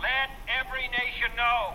Let every nation know,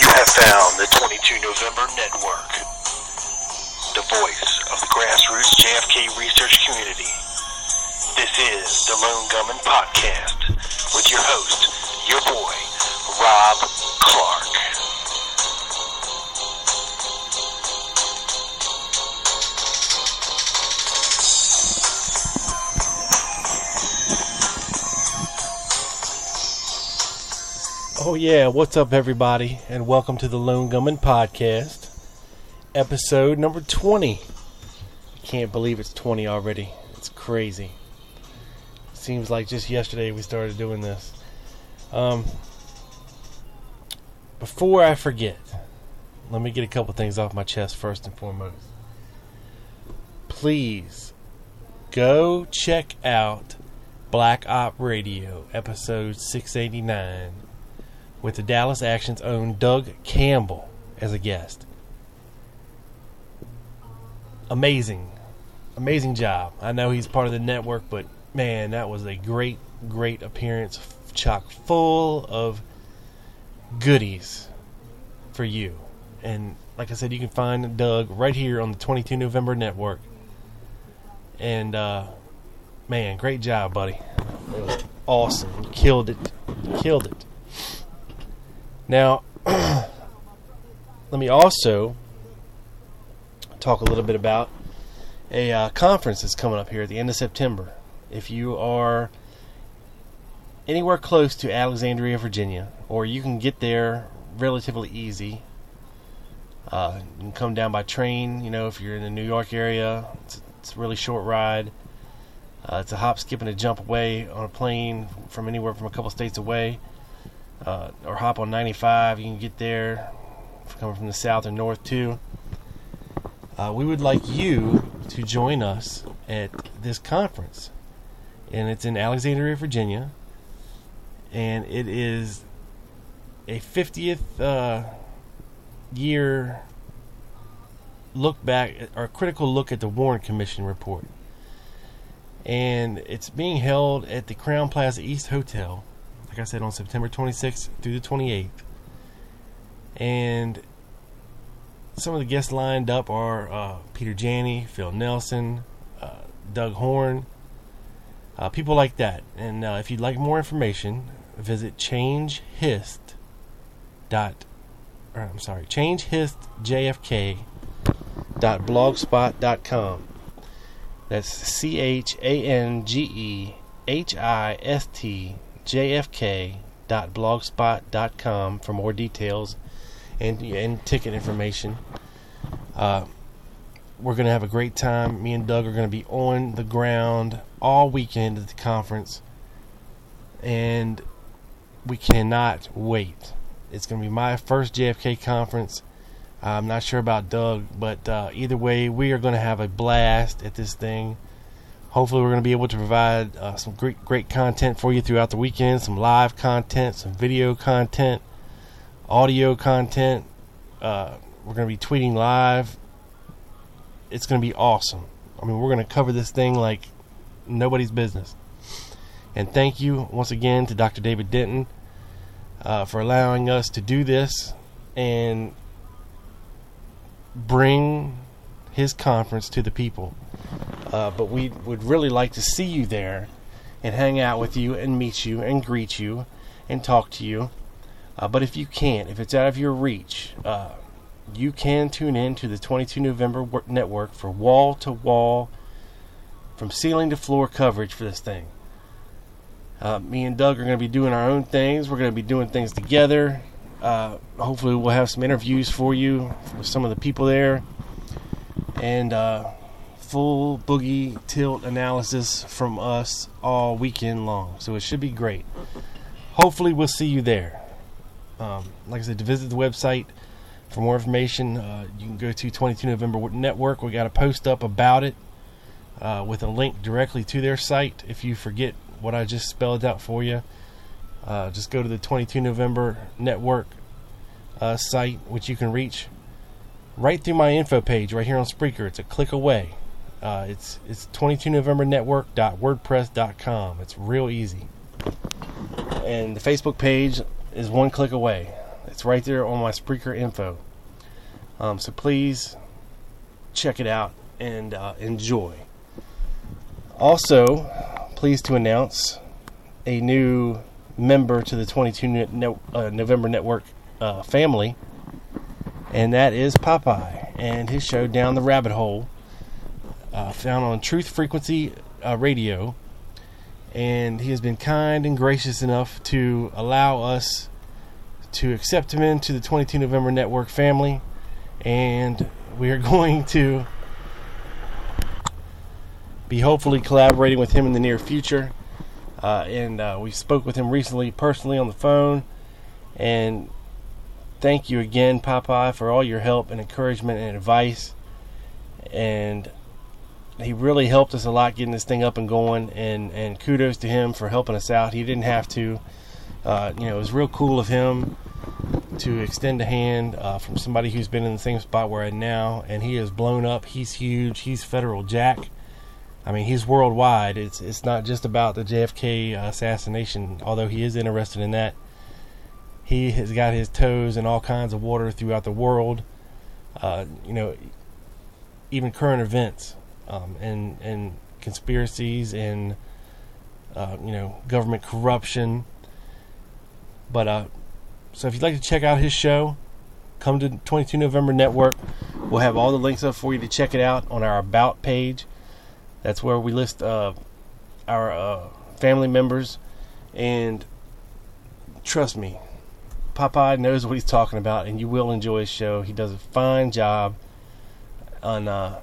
You have found the 22 November Network, the voice of the grassroots JFK research community. This is the Lone Gunman Podcast with your host, your boy, Rob Clark. Oh yeah, what's up everybody, and welcome to the Lone Gunman Podcast, episode number 20. I can't believe it's 20 already. It's crazy. Seems like just yesterday we started doing this. Before I forget, let me get a couple things off my chest first and foremost. Please go check out Black Op Radio, episode 689, with the Dallas Action's own Doug Campbell as a guest. Amazing. Amazing job. I know he's part of the network, but man, that was a great, great appearance, chock full of goodies for you. And like I said, you can find Doug right here on the 22 November Network. And man, great job, buddy. It was awesome. Killed it. Killed it. Now, let me also talk a little bit about a conference that's coming up here at the end of September. If you are anywhere close to Alexandria, Virginia, or you can get there relatively easy. You can come down by train, you know, if you're in the New York area. It's a really short ride. It's a hop, skip, and a jump away on a plane from anywhere from a couple states away. Or hop on 95, you can get there, coming from the south or north too. We would like you to join us at this conference. And it's in Alexandria, Virginia. And it is a 50th year look back, or critical look at the Warren Commission report. And it's being held at the Crown Plaza East Hotel, like I said, on September 26th through the 28th. And some of the guests lined up are Peter Janney, Phil Nelson, Doug Horne, people like that. And if you'd like more information, visit changehistjfk.blogspot.com. That's changehistjfk.blogspot.com for more details and ticket information. We're going to have a great time. Me and Doug are going to be on the ground all weekend at the conference, and we cannot wait. It's going to be my first JFK conference. I'm not sure about Doug, but either way, we are going to have a blast at this thing. Hopefully, we're going to be able to provide some great content for you throughout the weekend, some live content, some video content, audio content. We're going to be tweeting live. It's going to be awesome. I mean, we're going to cover this thing like nobody's business. And thank you once again to Dr. David Denton for allowing us to do this and bring his conference to the people. But we would really like to see you there and hang out with you and meet you and greet you and talk to you. But if you can't, if it's out of your reach, you can tune in to the 22 November Network for wall-to-wall, from ceiling to floor coverage for this thing. Me and Doug are going to be doing our own things. We're going to be doing things together. Hopefully we'll have some interviews for you with some of the people there. And full boogie tilt analysis from us all weekend long. So it should be great. Hopefully we'll see you there. Like I said, to visit the website for more information, you can go to 22 November Network. We got a post up about it with a link directly to their site. If you forget what I just spelled out for you, just go to the 22 November Network site, which you can reach right through my info page right here on Spreaker. It's a click away. It's 22NovemberNetwork.wordpress.com. It's real easy. And the Facebook page is one click away. It's right there on my Spreaker info. So please check it out and enjoy. Also, pleased to announce a new member to the 22 November Network family, and that is Popeye and his show Down the Rabbit Hole, found on Truth Frequency Radio. And he has been kind and gracious enough to allow us to accept him into the 22 November Network family. And we are going to be hopefully collaborating with him in the near future. And we spoke with him recently personally on the phone. And thank you again, Popeye, for all your help and encouragement and advice. And he really helped us a lot getting this thing up and going, and kudos to him for helping us out. He didn't have to. It was real cool of him to extend a hand from somebody who's been in the same spot we're at now, and he is blown up. He's huge. He's Federal Jack. I mean, he's worldwide. It's not just about the JFK assassination, although he is interested in that. He has got his toes in all kinds of water throughout the world, even current events. And conspiracies and, government corruption. But, so if you'd like to check out his show, come to 22 November Network. We'll have all the links up for you to check it out on our About page. That's where we list our family members. And trust me, Popeye knows what he's talking about, and you will enjoy his show. He does a fine job on...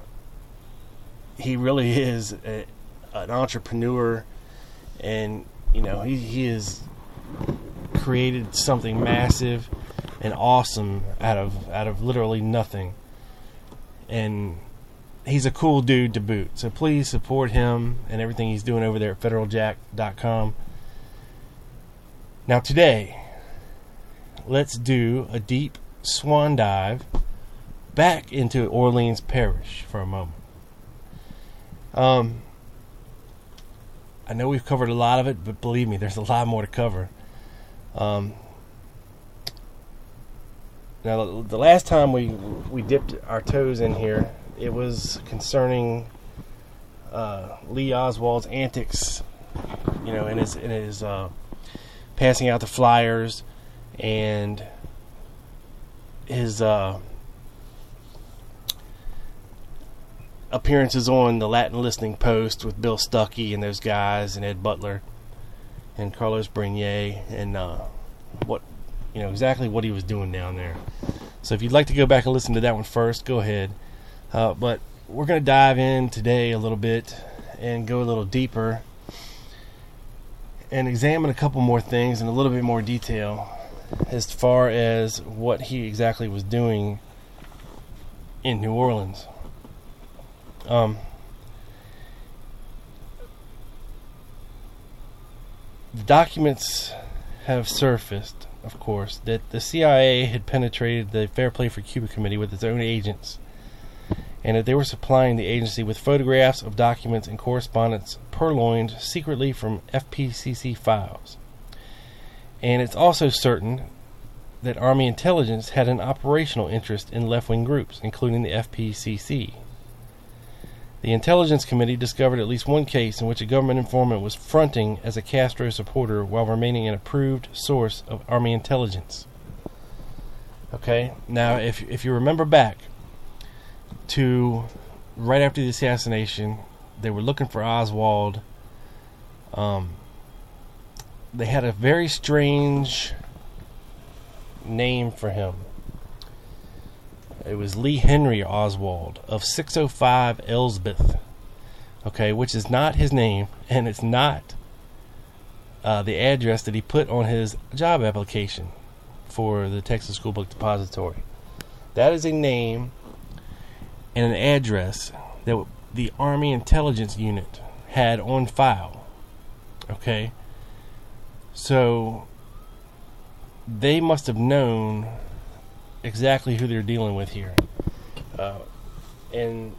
He really is an entrepreneur, and he has created something massive and awesome out of literally nothing. And he's a cool dude to boot. So please support him and everything he's doing over there at federaljack.com. Now today, let's do a deep swan dive back into Orleans Parish for a moment. I know we've covered a lot of it, but believe me, there's a lot more to cover. Now, the last time we dipped our toes in here, it was concerning Lee Oswald's antics, and his passing out the flyers and his appearances on the Latin Listening Post with Bill Stuckey and those guys, and Ed Butler and Carlos Bringuier, and exactly what he was doing down there. So if you'd like to go back and listen to that one first, go ahead. But we're going to dive in today a little bit and go a little deeper and examine a couple more things in a little bit more detail as far as what he exactly was doing in New Orleans. The documents have surfaced, of course, that the CIA had penetrated the Fair Play for Cuba Committee with its own agents, and that they were supplying the agency with photographs of documents and correspondence purloined secretly from FPCC files. And it's also certain that Army Intelligence had an operational interest in left-wing groups, including the FPCC. The Intelligence Committee discovered at least one case in which a government informant was fronting as a Castro supporter while remaining an approved source of Army intelligence. Okay, now if you remember back to right after the assassination, they were looking for Oswald. They had a very strange name for him. It was Lee Henry Oswald of 605 Elsbeth, okay, which is not his name, and it's not the address that he put on his job application for the Texas School Book Depository. That is a name and an address that the Army Intelligence Unit had on file, okay? So they must have known exactly who they're dealing with here, and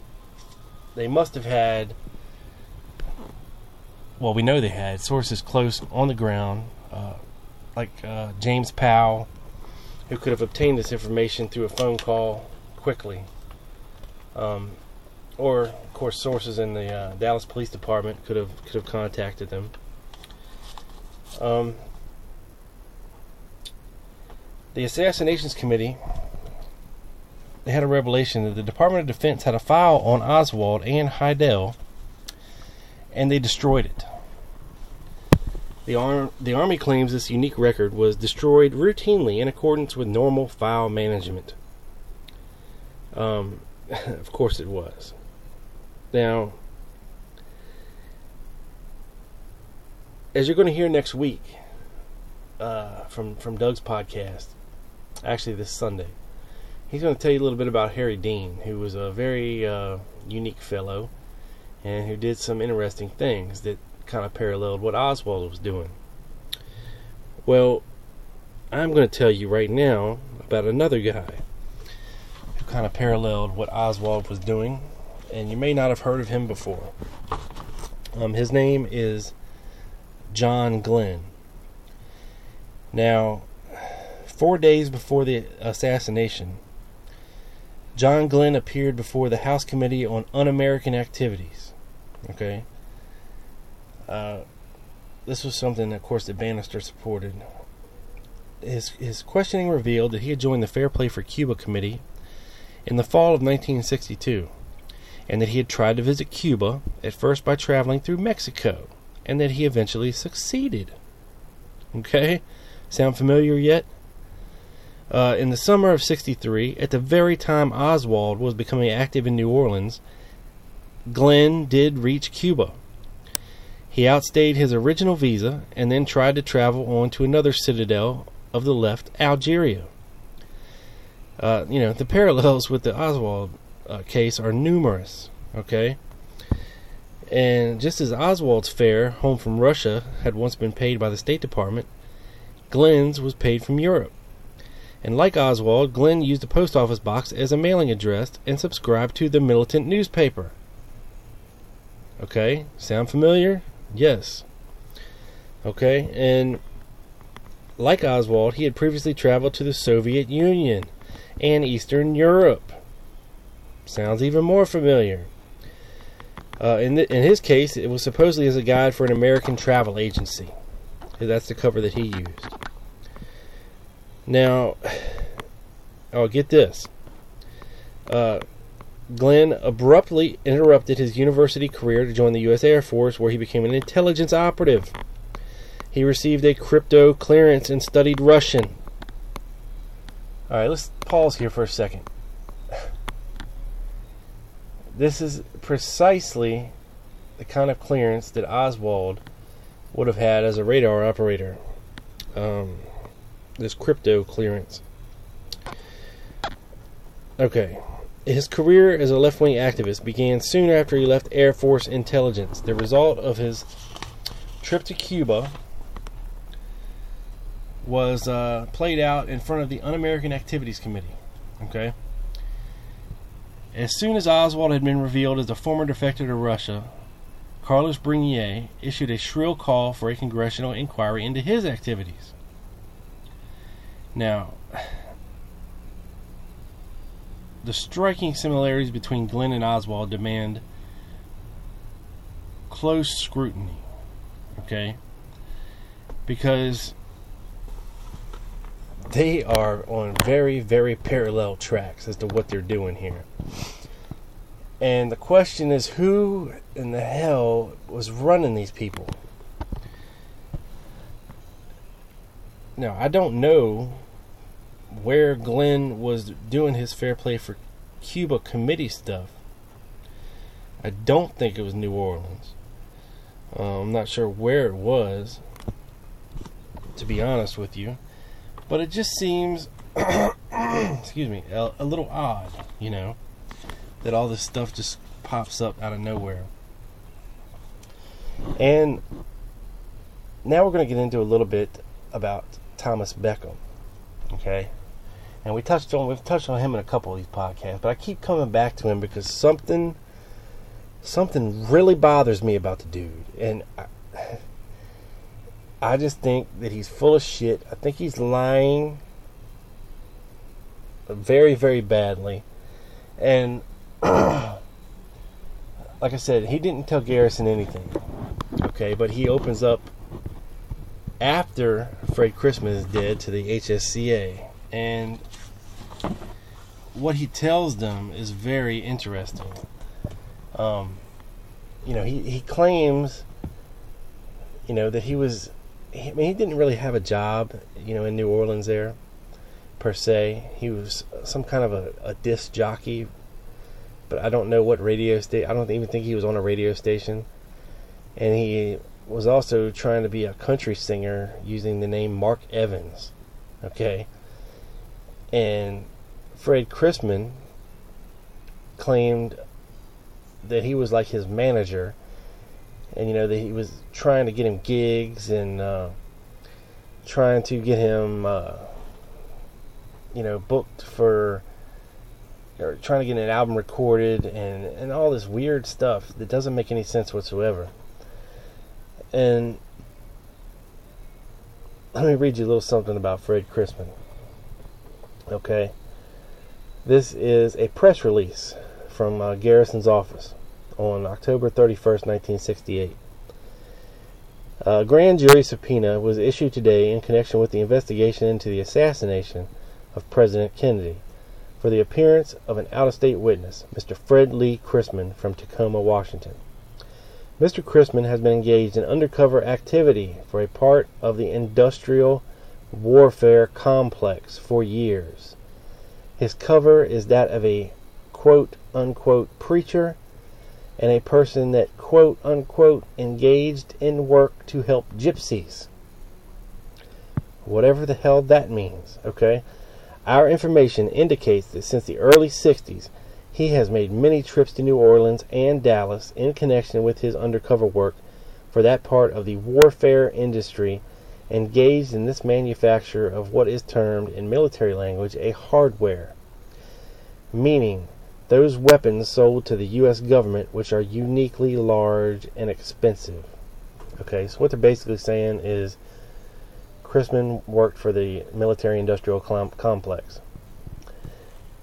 they must have had, well, we know they had sources close on the ground, like James Powell, who could have obtained this information through a phone call quickly, or of course sources in the Dallas Police Department could have contacted them. The Assassinations Committee, they had a revelation that the Department of Defense had a file on Oswald and Heidel, and they destroyed it. The Army claims this unique record was destroyed routinely in accordance with normal file management. Of course it was. Now, as you're going to hear next week from Doug's podcast, actually this Sunday, he's going to tell you a little bit about Harry Dean, who was a very unique fellow and who did some interesting things that kind of paralleled what Oswald was doing. Well, I'm going to tell you right now about another guy who kind of paralleled what Oswald was doing, and you may not have heard of him before. His name is John Glenn. Now, 4 days before the assassination, John Glenn appeared before the House Committee on Un-American Activities. Okay? This was something, of course, that Bannister supported. His questioning revealed that he had joined the Fair Play for Cuba Committee in the fall of 1962, and that he had tried to visit Cuba, at first by traveling through Mexico, and that he eventually succeeded. Okay? Sound familiar yet? In the summer of 63, at the very time Oswald was becoming active in New Orleans, Glenn did reach Cuba. He outstayed his original visa and then tried to travel on to another citadel of the left, Algeria. The parallels with the Oswald case are numerous, okay? And just as Oswald's fare home from Russia had once been paid by the State Department, Glenn's was paid from Europe. And like Oswald, Glenn used a post office box as a mailing address and subscribed to the militant newspaper. Okay, sound familiar? Yes. Okay, and like Oswald, he had previously traveled to the Soviet Union and Eastern Europe. Sounds even more familiar. In his case, it was supposedly as a guide for an American travel agency. That's the cover that he used. Now, oh, get this. Glenn abruptly interrupted his university career to join the U.S. Air Force, where he became an intelligence operative. He received a crypto clearance and studied Russian. All right, let's pause here for a second. This is precisely the kind of clearance that Oswald would have had as a radar operator. This crypto clearance. Okay. His career as a left-wing activist began soon after he left Air Force Intelligence. The result of his trip to Cuba was played out in front of the Un-American Activities Committee. Okay? As soon as Oswald had been revealed as a former defector to Russia, Carlos Bringuier issued a shrill call for a congressional inquiry into his activities. Now, the striking similarities between Glenn and Oswald demand close scrutiny, okay? Because they are on very, very parallel tracks as to what they're doing here. And the question is, who in the hell was running these people? Now, I don't know where Glenn was doing his Fair Play for Cuba Committee stuff. I don't think it was New Orleans. I'm not sure where it was, to be honest with you. But it just seems, excuse me, a little odd, you know, that all this stuff just pops up out of nowhere. And now we're going to get into a little bit about Thomas Beckham, okay? And we've touched on him in a couple of these podcasts, but I keep coming back to him because something really bothers me about the dude. And I just think that he's full of shit. I think he's lying very, very badly. And like I said, he didn't tell Garrison anything, okay? But he opens up after Fred Crisman is dead to the HSCA, and what he tells them is very interesting. You know, he claims, you know, that he didn't really have a job, you know, in New Orleans there, per se. He was some kind of a disc jockey, but I don't know what radio station. I don't even think he was on a radio station. And he was also trying to be a country singer using the name Mark Evans, okay? And Fred Crisman claimed that he was like his manager, and, you know, that he was trying to get him gigs and trying to get him, you know, booked for, or trying to get an album recorded and all this weird stuff that doesn't make any sense whatsoever. And let me read you a little something about Fred Crisman, okay? This is a press release from Garrison's office on October 31st, 1968. A grand jury subpoena was issued today in connection with the investigation into the assassination of President Kennedy for the appearance of an out-of-state witness, Mr. Fred Lee Crisman from Tacoma, Washington. Mr. Crisman has been engaged in undercover activity for a part of the industrial warfare complex for years. His cover is that of a quote-unquote preacher and a person that quote-unquote engaged in work to help gypsies. Whatever the hell that means, okay? Our information indicates that since the early 60s, he has made many trips to New Orleans and Dallas in connection with his undercover work for that part of the warfare industry, engaged in this manufacture of what is termed in military language a hardware, meaning those weapons sold to the U.S. government, which are uniquely large and expensive. Okay, so what they're basically saying is Crisman worked for the military-industrial complex.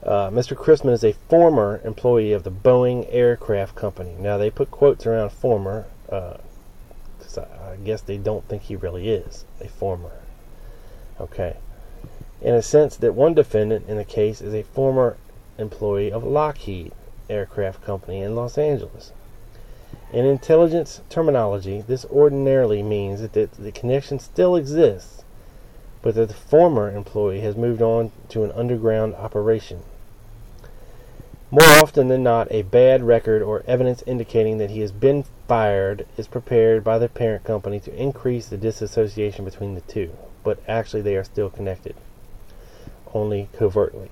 Mr. Crisman is a former employee of the Boeing Aircraft Company. Now, they put quotes around former, because I guess they don't think he really is a former. Okay. In a sense that one defendant in the case is a former employee of Lockheed Aircraft Company in Los Angeles. In intelligence terminology, this ordinarily means that the connection still exists, but that the former employee has moved on to an underground operation. More often than not, a bad record or evidence indicating that he has been fired is prepared by the parent company to increase the disassociation between the two, but actually they are still connected, only covertly.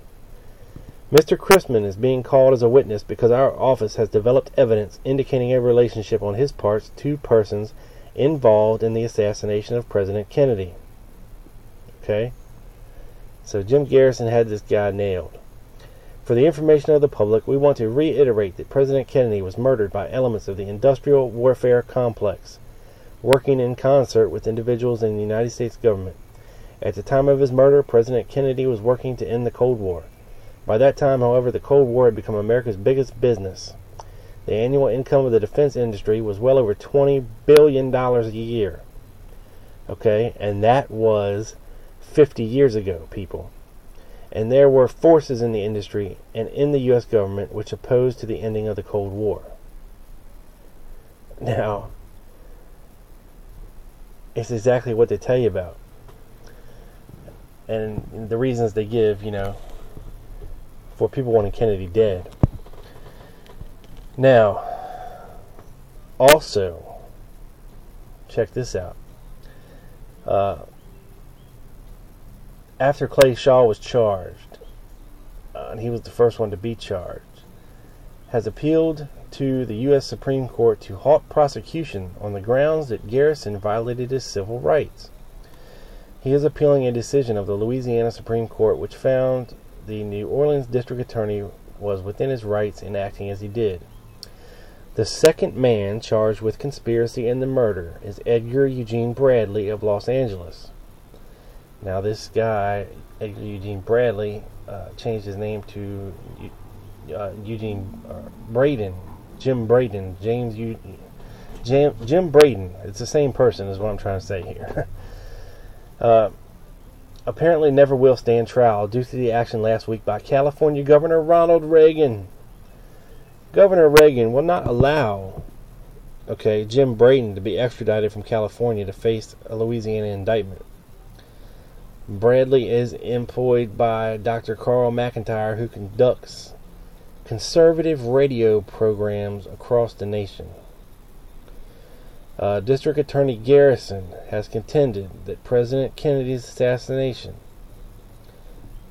Mr. Crisman is being called as a witness because our office has developed evidence indicating a relationship on his part to persons involved in the assassination of President Kennedy. Okay? So Jim Garrison had this guy nailed. For the information of the public, we want to reiterate that President Kennedy was murdered by elements of the industrial warfare complex, working in concert with individuals in the United States government. At the time of his murder, President Kennedy was working to end the Cold War. By that time, however, the Cold War had become America's biggest business. The annual income of the defense industry was well over $20 billion a year. Okay, and that was 50 years ago, people. And there were forces in the industry and in the U.S. government which opposed to the ending of the Cold War. Now, it's exactly what they tell you about. And the reasons they give, you know, for people wanting Kennedy dead. Now, also, check this out. After Clay Shaw was charged, and he was the first one to be charged, has appealed to the U.S. Supreme Court to halt prosecution on the grounds that Garrison violated his civil rights. He is appealing a decision of the Louisiana Supreme Court which found the New Orleans District Attorney was within his rights in acting as he did. The second man charged with conspiracy in the murder is Edgar Eugene Bradley of Los Angeles. Now this guy, Edgar Eugene Bradley, changed his name to Jim Braden. It's the same person is what I'm trying to say here. Apparently never will stand trial due to the action last week by California Governor Ronald Reagan. Governor Reagan will not allow, Jim Braden to be extradited from California to face a Louisiana indictment. Bradley is employed by Dr. Carl McIntyre, who conducts conservative radio programs across the nation. District Attorney Garrison has contended that President Kennedy's assassination...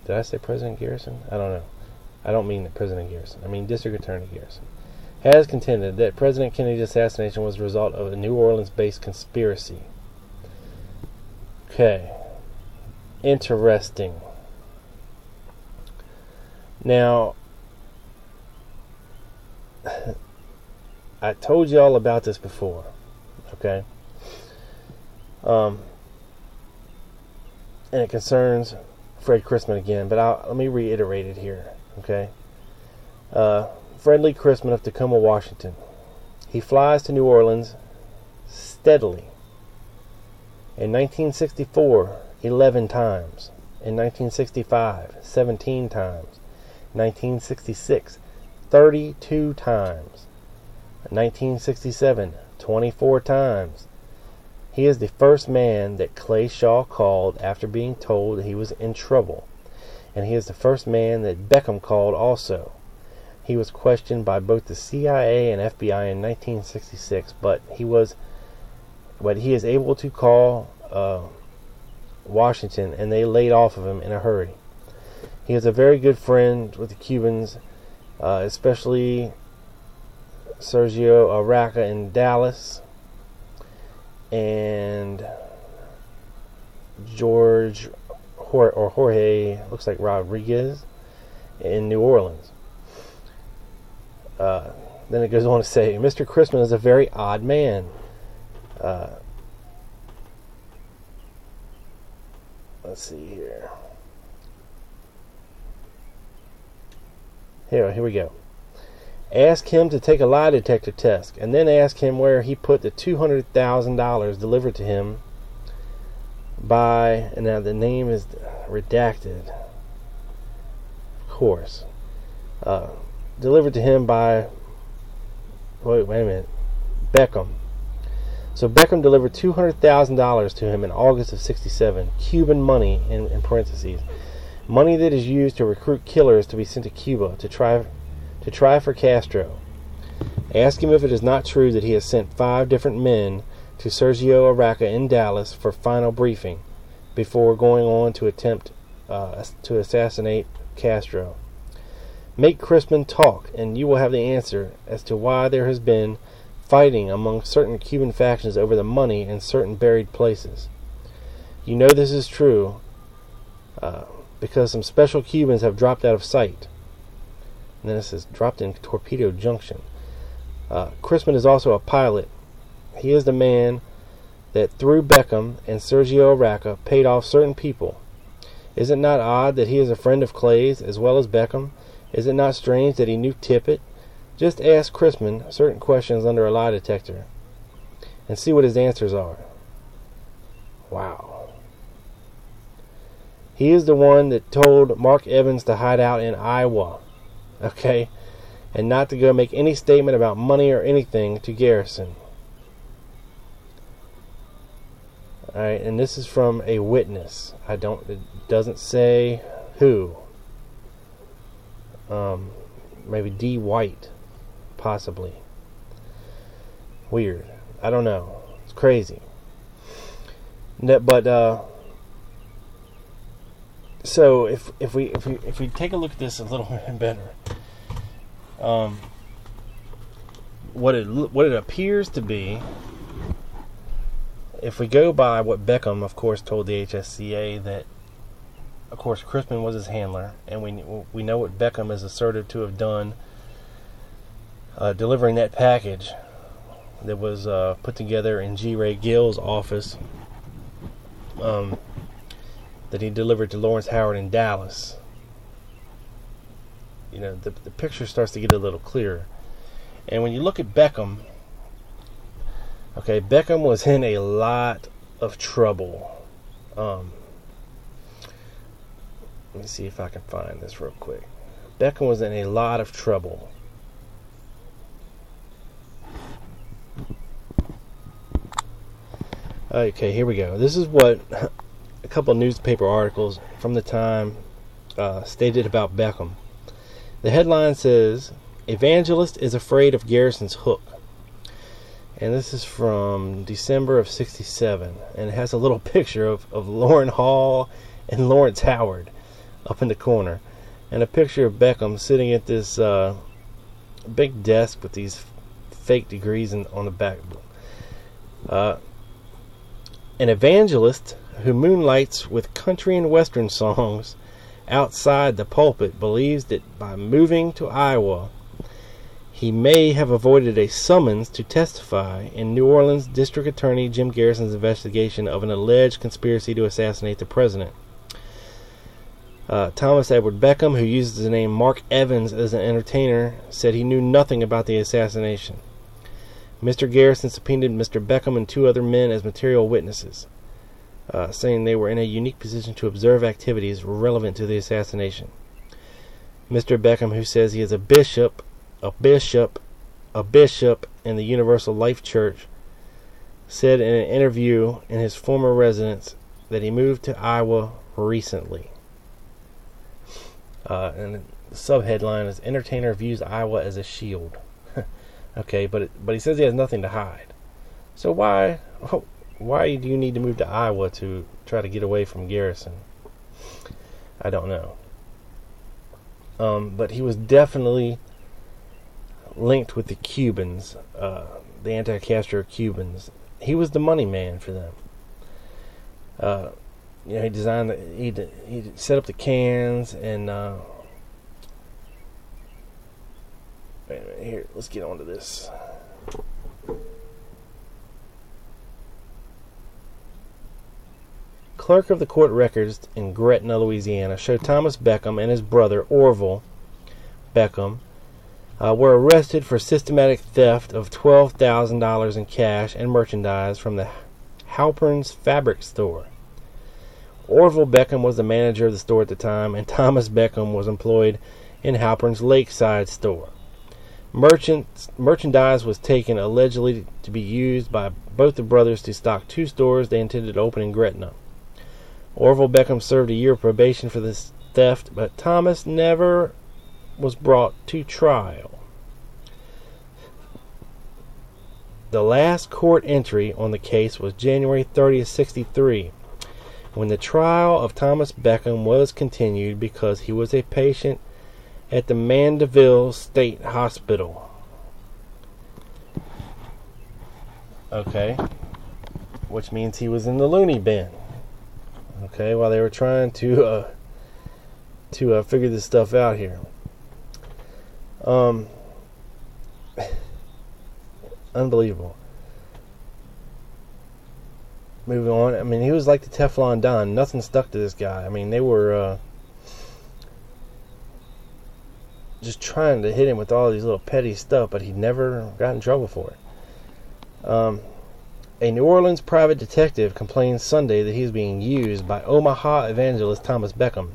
Did I say President Garrison? I don't know. I don't mean President Garrison. I mean District Attorney Garrison. Has contended that President Kennedy's assassination was the result of a New Orleans-based conspiracy. Okay. Interesting. Now... I told you all about this before. Okay. And it concerns Fred Crisman again, but let me reiterate it here. Okay. Fred Lee Crisman of Tacoma, Washington. He flies to New Orleans steadily. In 1964, 11 times. In 1965, 17 times. 1966, 32 times. 1967, 24 times. He is the first man that Clay Shaw called after being told he was in trouble. And he is the first man that Beckham called also. He was questioned by both the CIA and FBI in 1966, but he is able to call Washington, and they laid off of him in a hurry. He is a very good friend with the Cubans, especially Sergio Arcacha in Dallas and Jorge Rodriguez in New Orleans. Then it goes on to say, Mr. Crisman is a very odd man. Let's see here. Here we go. Ask him to take a lie detector test, and then ask him where he put the $200,000 delivered to him by, and now the name is redacted, of course, delivered to him by, Beckham. So Beckham delivered $200,000 to him in August of 67, Cuban money, in parentheses, money that is used to recruit killers to be sent to Cuba to try for Castro. Ask him if it is not true that he has sent 5 different men to Sergio Arcacha in Dallas for final briefing before going on to attempt to assassinate Castro. Make Crisman talk, and you will have the answer as to why there has been fighting among certain Cuban factions over the money in certain buried places. You know this is true because some special Cubans have dropped out of sight. And then it says, dropped in Torpedo Junction. Crisman is also a pilot. He is the man that, through Beckham and Sergio Arcacha, paid off certain people. Is it not odd that he is a friend of Clay's as well as Beckham? Is it not strange that he knew Tippett, Just ask Crisman certain questions under a lie detector and see what his answers are. Wow. He is the one that told Mark Evans to hide out in Iowa, okay, and not to go make any statement about money or anything to Garrison. All right, and this is from a witness. It doesn't say who. Maybe D. White, possibly. Weird. I don't know. It's crazy. But so if we take a look at this a little bit better, what it appears to be, if we go by what Beckham, of course, told the HSCA, that, of course, Crisman was his handler, and we know what Beckham is asserted to have done, delivering that package that was put together in G. Ray Gill's office, that he delivered to Lawrence Howard in Dallas. You know, the picture starts to get a little clearer. And when you look at Beckham, okay, Beckham was in a lot of trouble. Let me see if I can find this real quick. Beckham was in a lot of trouble. Okay, here we go. This is what a couple of newspaper articles from the time stated about Beckham. The headline says, "Evangelist is afraid of Garrison's hook." And this is from December of 1967. And it has a little picture of Lauren Hall and Lawrence Howard up in the corner. And a picture of Beckham sitting at this big desk with these fake degrees on the back. An evangelist who moonlights with country and western songs outside the pulpit believes that by moving to Iowa, he may have avoided a summons to testify in New Orleans District Attorney Jim Garrison's investigation of an alleged conspiracy to assassinate the president. Thomas Edward Beckham, who uses the name Mark Evans as an entertainer, said he knew nothing about the assassination. Mr. Garrison subpoenaed Mr. Beckham and two other men as material witnesses, saying they were in a unique position to observe activities relevant to the assassination. Mr. Beckham, who says he is a bishop in the Universal Life Church, said in an interview in his former residence that he moved to Iowa recently. And the subheadline is, "Entertainer views Iowa as a shield." Okay, but he says he has nothing to hide. So why do you need to move to Iowa to try to get away from Garrison? I don't know. But he was definitely linked with the Cubans, the anti-Castro Cubans. He was the money man for them. You know, he set up the cans, and wait a minute, here, let's get on to this. Clerk of the Court Records in Gretna, Louisiana, showed Thomas Beckham and his brother Orville Beckham were arrested for systematic theft of $12,000 in cash and merchandise from the Halpern's Fabric Store. Orville Beckham was the manager of the store at the time, and Thomas Beckham was employed in Halpern's Lakeside Store. Merchandise was taken allegedly to be used by both the brothers to stock two stores they intended to open in Gretna. Orville Beckham served a year of probation for this theft, but Thomas never was brought to trial. The last court entry on the case was January 30, 1963, when the trial of Thomas Beckham was continued because he was a patient at the Mandeville State Hospital. Okay, which means he was in the loony bin. Okay, while they were trying to figure this stuff out here. Unbelievable. Moving on. I mean, he was like the Teflon Don. Nothing stuck to this guy. I mean, they were just trying to hit him with all these little petty stuff, but he never got in trouble for it. A New Orleans private detective complained Sunday that he's being used by Omaha evangelist Thomas Beckham.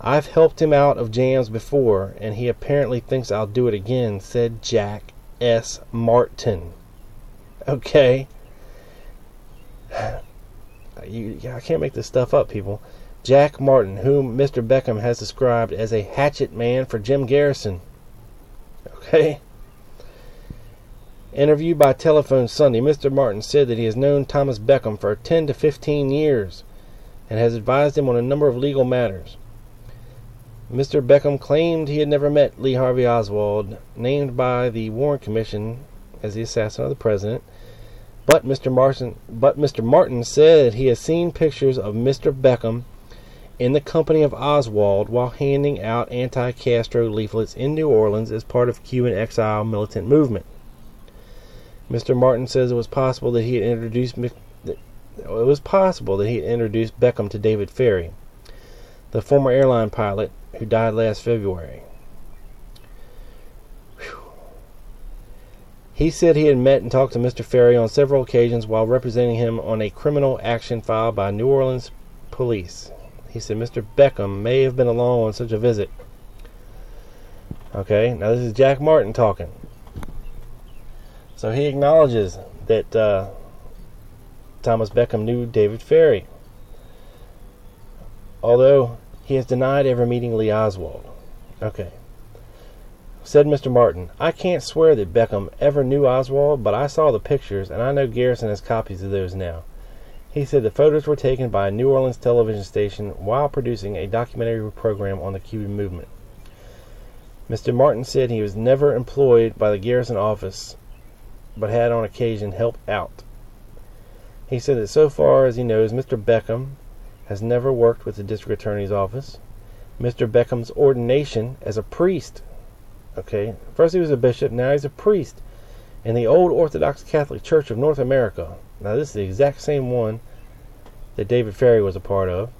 "I've helped him out of jams before, and he apparently thinks I'll do it again," said Jack S. Martin. Okay. I can't make this stuff up, people. Jack Martin, whom Mr. Beckham has described as a hatchet man for Jim Garrison. Okay. Interviewed by telephone Sunday, Mr. Martin said that he has known Thomas Beckham for 10 to 15 years and has advised him on a number of legal matters. Mr. Beckham claimed he had never met Lee Harvey Oswald, named by the Warren Commission as the assassin of the president, but Mr. Martin said he has seen pictures of Mr. Beckham in the company of Oswald while handing out anti-Castro leaflets in New Orleans as part of Cuban exile militant movement. Mr. Martin says it was possible that he had introduced Beckham to David Ferrie, the former airline pilot who died last February. Whew. He said he had met and talked to Mr. Ferrie on several occasions while representing him on a criminal action filed by New Orleans police. He said Mr. Beckham may have been along on such a visit. Okay, now this is Jack Martin talking. So he acknowledges that Thomas Beckham knew David Ferrie, although he has denied ever meeting Lee Oswald. Okay. Said Mr. Martin, "I can't swear that Beckham ever knew Oswald, but I saw the pictures, and I know Garrison has copies of those now." He said the photos were taken by a New Orleans television station while producing a documentary program on the Cuban movement. Mr. Martin said he was never employed by the Garrison office, but had on occasion helped out. He said that so far as he knows, Mr. Beckham has never worked with the district attorney's office. Mr. Beckham's ordination as a priest. Okay, first he was a bishop, now he's a priest in the old Orthodox Catholic Church of North America. Now this is the exact same one that David Ferrie was a part of.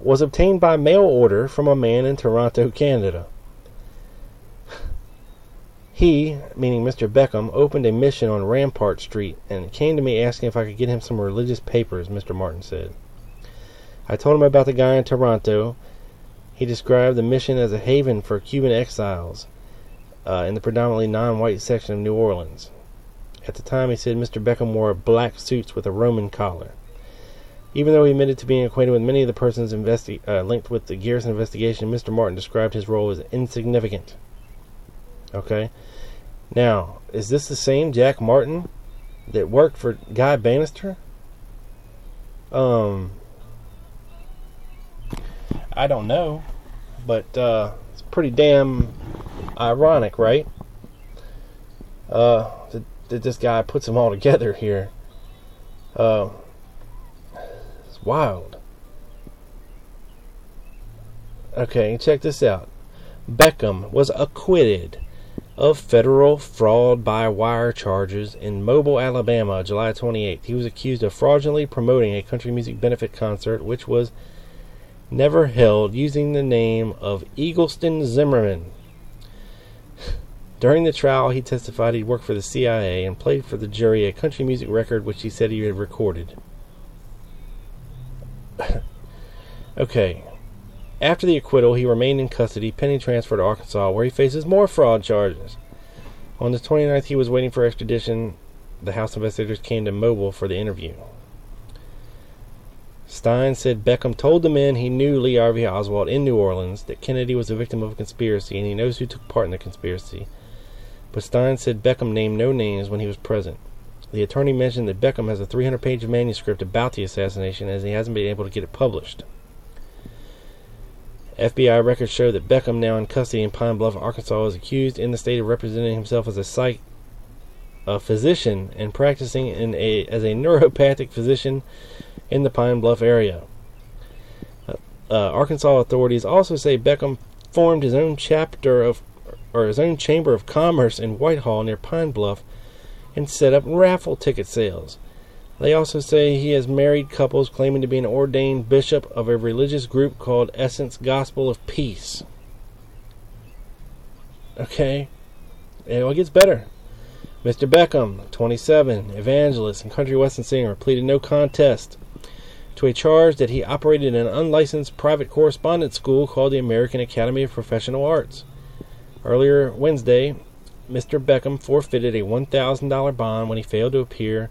Was obtained by mail order from a man in Toronto, Canada. He, meaning Mr. Beckham, opened a mission on Rampart Street and came to me asking if I could get him some religious papers, Mr. Martin said. I told him about the guy in Toronto. He described the mission as a haven for Cuban exiles in the predominantly non-white section of New Orleans. At the time, he said Mr. Beckham wore black suits with a Roman collar. Even though he admitted to being acquainted with many of the persons linked with the Garrison investigation, Mr. Martin described his role as insignificant. Okay. Now, is this the same Jack Martin that worked for Guy Bannister? I don't know, but it's pretty damn ironic, right? That this guy puts them all together here. It's wild. Okay, check this out. Beckham was acquitted of federal fraud by wire charges in Mobile, Alabama, July 28th. He was accused of fraudulently promoting a country music benefit concert, which was never held, using the name of Eagleston Zimmerman. During the trial, he testified he worked for the CIA and played for the jury a country music record which he said he had recorded. Okay. After the acquittal, he remained in custody pending transfer to Arkansas, where he faces more fraud charges. On the 29th, he was waiting for extradition. The House investigators came to Mobile for the interview. Stein said Beckham told the men he knew Lee Harvey Oswald in New Orleans, that Kennedy was a victim of a conspiracy, and he knows who took part in the conspiracy. But Stein said Beckham named no names when he was present. The attorney mentioned that Beckham has a 300-page manuscript about the assassination, as he hasn't been able to get it published. FBI records show that Beckham, now in custody in Pine Bluff, Arkansas, is accused in the state of representing himself as a physician and practicing as a neuropathic physician in the Pine Bluff area. Arkansas authorities also say Beckham formed his own chamber of commerce in Whitehall near Pine Bluff and set up raffle ticket sales. They also say he has married couples claiming to be an ordained bishop of a religious group called Essence Gospel of Peace. Okay. It gets better. Mr. Beckham, 27, evangelist and country western singer, pleaded no contest to a charge that he operated an unlicensed private correspondence school called the American Academy of Professional Arts. Earlier Wednesday, Mr. Beckham forfeited a $1,000 bond when he failed to appear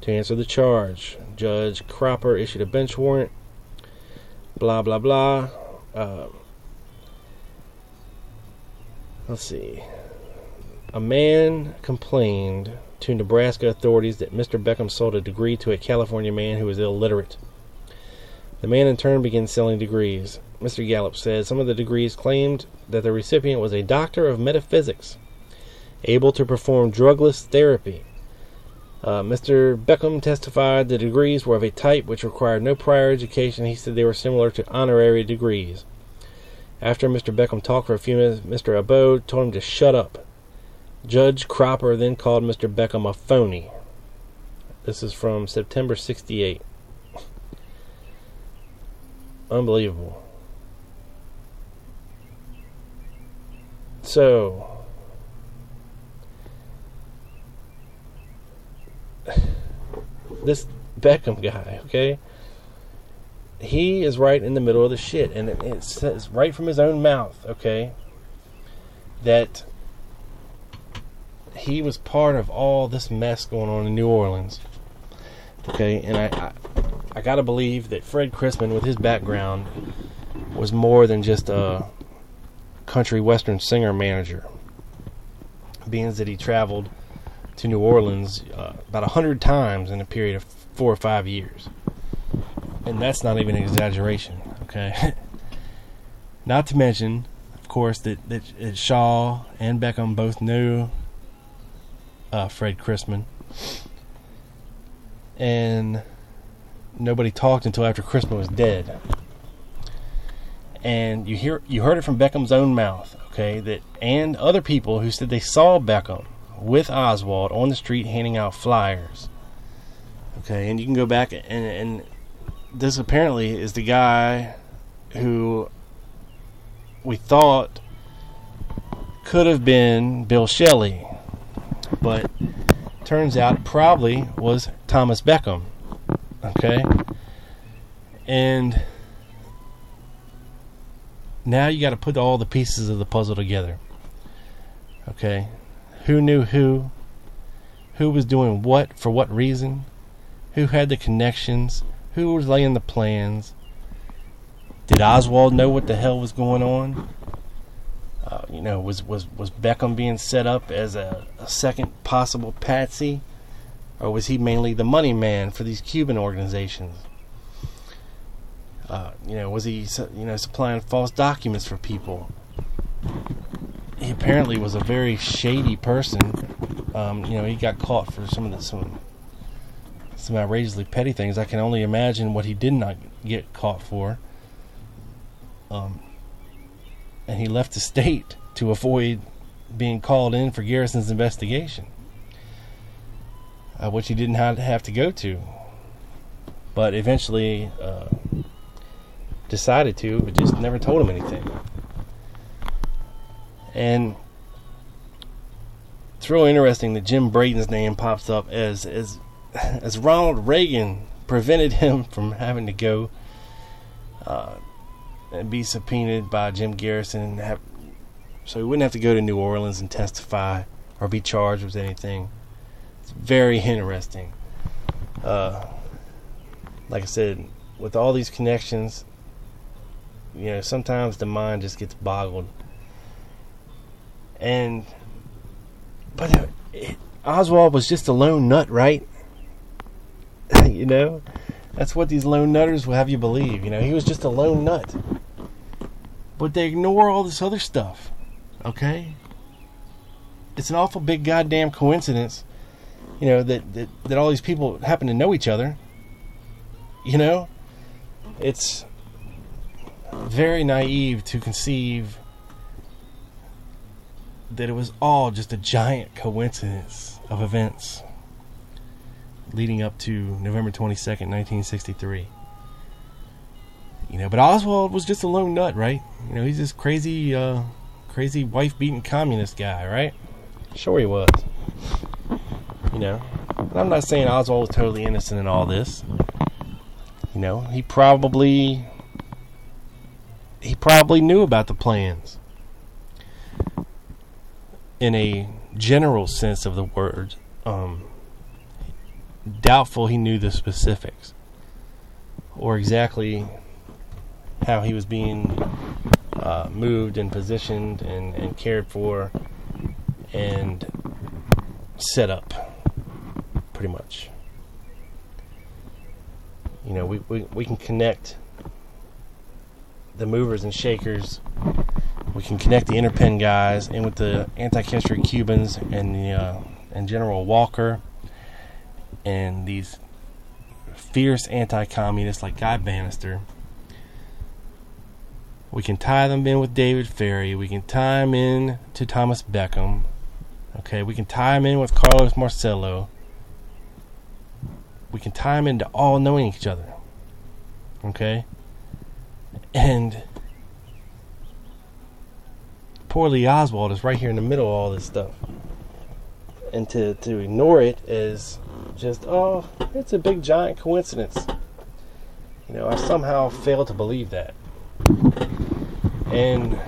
to answer the charge. Judge Cropper issued a bench warrant. Blah, blah, blah. Let's see. A man complained to Nebraska authorities that Mr. Beckham sold a degree to a California man who was illiterate. The man in turn began selling degrees. Mr. Gallup said some of the degrees claimed that the recipient was a doctor of metaphysics, able to perform drugless therapy. Mr. Beckham testified the degrees were of a type which required no prior education. He said they were similar to honorary degrees. After Mr. Beckham talked for a few minutes, Mr. Abode told him to shut up. Judge Cropper then called Mr. Beckham a phony. This is from September 68. Unbelievable. So... this Beckham guy, okay? He is right in the middle of the shit, and it says right from his own mouth, okay, that he was part of all this mess going on in New Orleans, okay? And I gotta believe that Fred Crisman, with his background, was more than just a country western singer manager, being that he traveled to New Orleans about 100 times in a period of 4 or 5 years, and that's not even an exaggeration, okay? Not to mention, of course, that Shaw and Beckham both knew Fred Crisman, and nobody talked until after Crisman was dead. And you heard it from Beckham's own mouth, okay? That and other people who said they saw Beckham with Oswald on the street handing out flyers. Okay, and you can go back and this apparently is the guy who we thought could have been Bill Shelley, but turns out probably was Thomas Beckham. Okay, and now you got to put all the pieces of the puzzle together. Okay. Who knew who was doing what, for what reason, who had the connections, who was laying the plans, did Oswald know what the hell was going on, was Beckham being set up as a second possible patsy, or was he mainly the money man for these Cuban organizations, was he, supplying false documents for people? He apparently was a very shady person. He got caught for some outrageously petty things. I can only imagine what he did not get caught for. And he left the state to avoid being called in for Garrison's investigation, which he didn't have to go to, but eventually decided to, but just never told him anything. And it's real interesting that Jim Braden's name pops up as Ronald Reagan prevented him from having to go and be subpoenaed by Jim Garrison, so he wouldn't have to go to New Orleans and testify or be charged with anything. It's very interesting. Like I said, with all these connections, sometimes the mind just gets boggled. But Oswald was just a lone nut, right? That's what these lone nutters will have you believe. He was just a lone nut. But they ignore all this other stuff, okay? It's an awful big goddamn coincidence, that all these people happen to know each other. It's very naive to conceive that it was all just a giant coincidence of events. leading up to November 22nd, 1963. You know, but Oswald was just a lone nut, right? You know, he's this crazy, crazy wife-beating communist guy, right? Sure he was. You know, and I'm not saying Oswald was totally innocent in all this. You know, he probably knew about the plans. In a general sense of the word, doubtful he knew the specifics. Or exactly how he was being moved and positioned and cared for and set up, pretty much. You know, we can connect the movers and shakers, we can connect the Interpen guys in with the anti-Castro Cubans and the and General Walker and these fierce anti-communists like Guy Bannister. We can tie them in with David Ferrie. We can tie them in to Thomas Beckham. Okay, we can tie them in with Carlos Marcelo. We can tie them into all knowing each other. Okay? And poor Lee Oswald is right here in the middle of all this stuff. And to ignore it is just, oh, it's a big giant coincidence. You know, I somehow fail to believe that. And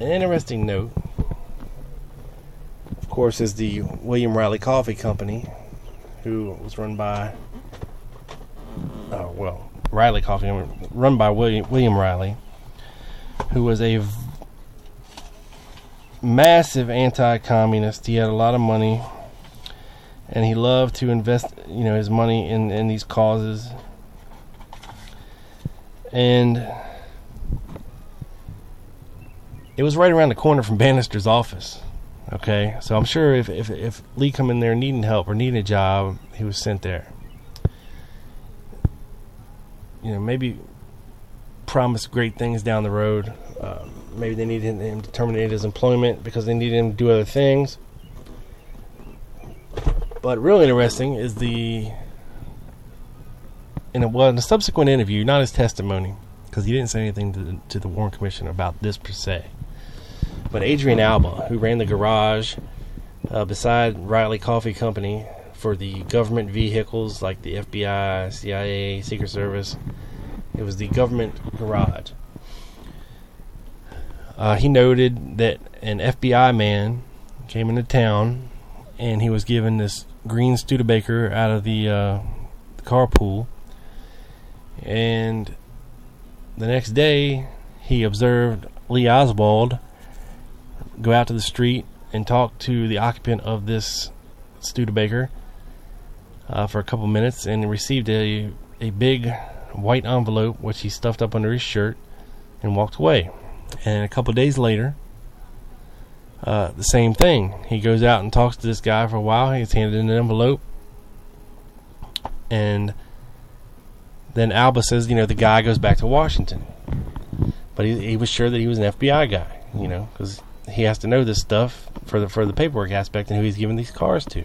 an interesting note, of course, is the William Riley Coffee Company, who was run by, Riley Coffee, run by William Riley, who was a massive anti-communist. He had a lot of money, and he loved to invest, you know, his money in these causes. And it was right around the corner from Bannister's office. Okay, so I'm sure if Lee come in there needing help or needing a job, he was sent there. You know, maybe promised great things down the road. Maybe they needed him to terminate his employment because they needed him to do other things. But really interesting is in a subsequent interview, not his testimony, because he didn't say anything to the Warren Commission about this per se. But Adrian Alba, who ran the garage beside Riley Coffee Company for the government vehicles like the FBI, CIA, Secret Service, it was the government garage. He noted that an FBI man came into town, and he was given this green Studebaker out of the carpool. And the next day, he observed Lee Oswald go out to the street and talk to the occupant of this Studebaker for a couple minutes, and received a big white envelope, which he stuffed up under his shirt and walked away. And a couple days later, the same thing. He goes out and talks to this guy for a while. He's handed an envelope, and then Alba says, you know, the guy goes back to Washington. But he was sure that he was an FBI guy, you know, because he has to know this stuff for the paperwork aspect and who he's giving these cars to.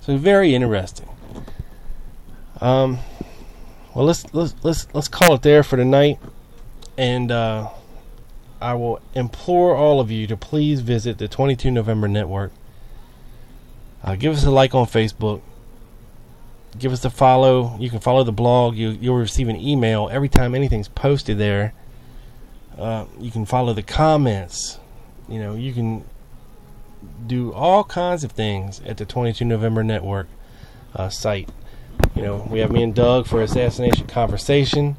So very interesting. Well, let's call it there for tonight, and I will implore all of you to please visit the 22 November Network. Give us a like on Facebook. Give us a follow. You can follow the blog. You'll receive an email every time anything's posted there. You can follow the comments. You know, you can do all kinds of things at the 22 November Network site. You know, we have me and Doug for Assassination Conversation.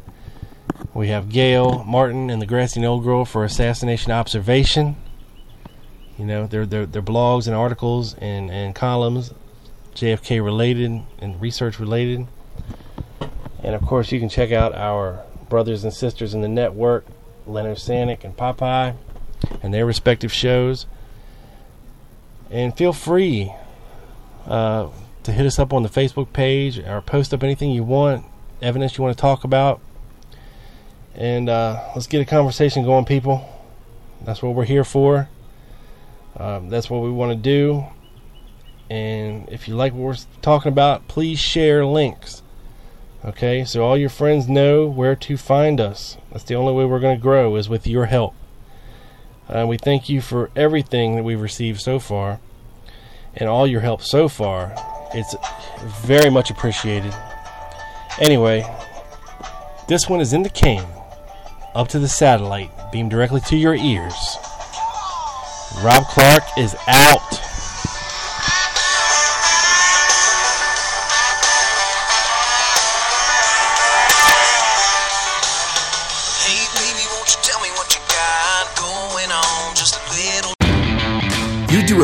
We have Gail, Martin, and the Grassy Knoll Girl for Assassination Observation. You know, their blogs and articles and columns, JFK related and research related. And of course, you can check out our brothers and sisters in the network, Leonard Sanik and Popeye, and their respective shows. And feel free to hit us up on the Facebook page or post up anything you want, evidence you want to talk about. And let's get a conversation going, people. That's what we're here for. That's what we want to do. And if you like what we're talking about, please share links. Okay, so all your friends know where to find us. That's the only way we're going to grow, is with your help. We thank you for everything that we've received so far, and all your help so far. It's very much appreciated. Anyway, this one is in the cane, up to the satellite, beamed directly to your ears. Rob Clark is out. Do